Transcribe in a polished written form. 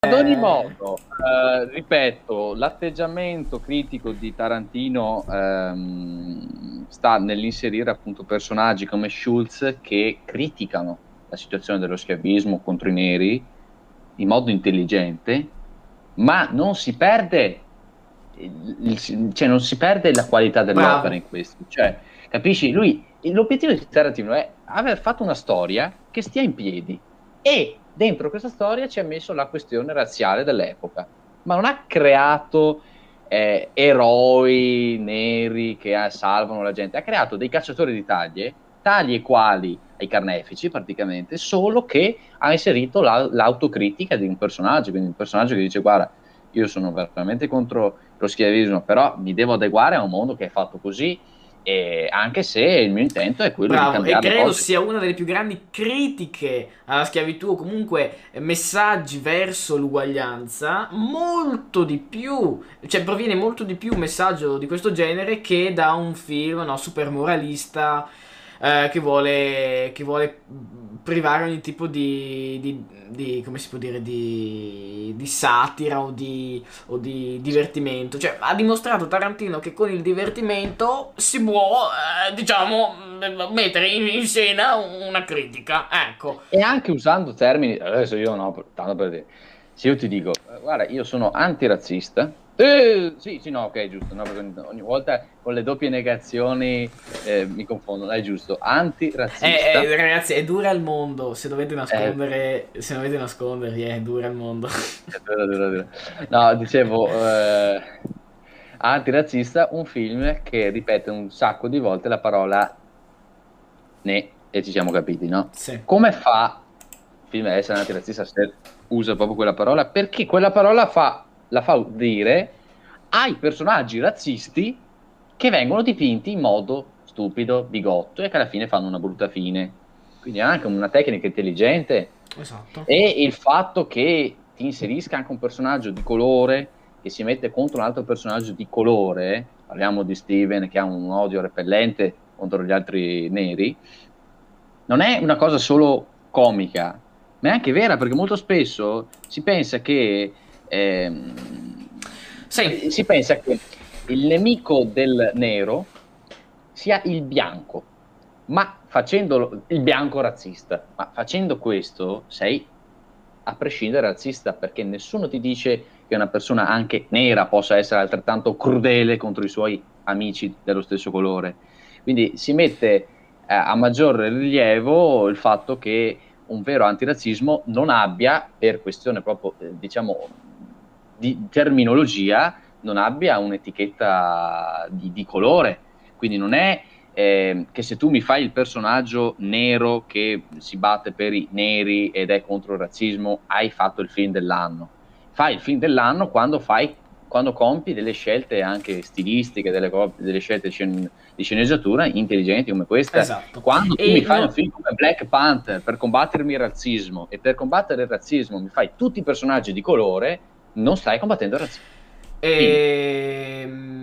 Ad ogni modo, ripeto, l'atteggiamento critico di Tarantino sta nell'inserire appunto personaggi come Schultz che criticano la situazione dello schiavismo contro i neri in modo intelligente, ma non si perde, non si perde la qualità dell'opera in questo. Cioè, capisci? L'obiettivo di Tarantino è aver fatto una storia che stia in piedi e dentro questa storia ci ha messo la questione razziale dell'epoca, ma non ha creato eroi neri che salvano la gente, ha creato dei cacciatori di taglie, tali e quali ai carnefici praticamente, solo che ha inserito l'autocritica di un personaggio, quindi un personaggio che dice: guarda, io sono veramente contro lo schiavismo, però mi devo adeguare a un mondo che è fatto così, e anche se il mio intento è quello di cambiare e credo sia una delle più grandi critiche alla schiavitù, o comunque messaggi verso l'uguaglianza, molto di più, cioè proviene molto di più un messaggio di questo genere che da un film super moralista che vuole privare ogni tipo di come si può dire, di satira o di divertimento. Cioè, ha dimostrato Tarantino che con il divertimento si può, diciamo, mettere in scena una critica, ecco. E anche usando termini, adesso io tanto per dire, se io ti dico, guarda, io sono antirazzista, perché ogni volta con le doppie negazioni mi confondo, è giusto, antirazzista. Ragazzi, è dura il mondo, se dovete nascondere, se dovete nascondervi, è dura il mondo. È dura. No, dicevo, antirazzista, un film che ripete un sacco di volte la parola ne, e ci siamo capiti, no? Sì. Come fa il film a essere antirazzista se usa proprio quella parola? Perché quella parola la fa dire ai personaggi razzisti che vengono dipinti in modo stupido, bigotto, e che alla fine fanno una brutta fine. Quindi è anche una tecnica intelligente. Esatto. E il fatto che ti inserisca anche un personaggio di colore che si mette contro un altro personaggio di colore, parliamo di Steven che ha un odio repellente contro gli altri neri, non è una cosa solo comica, ma è anche vera, perché molto spesso si pensa che si pensa che il nemico del nero sia il bianco, il bianco razzista, ma facendo questo sei a prescindere razzista, perché nessuno ti dice che una persona anche nera possa essere altrettanto crudele contro i suoi amici dello stesso colore. Quindi si mette a maggior rilievo il fatto che un vero antirazzismo non abbia, per questione proprio di terminologia, non abbia un'etichetta di colore. Quindi non è che se tu mi fai il personaggio nero che si batte per i neri ed è contro il razzismo, hai fatto il film dell'anno. Fai il film dell'anno quando compi delle scelte anche stilistiche, delle scelte di sceneggiatura intelligenti come questa. Esatto. Quando tu mi fai un film come Black Panther per combattermi il razzismo, e per combattere il razzismo mi fai tutti i personaggi di colore, non stai combattendo il razzismo.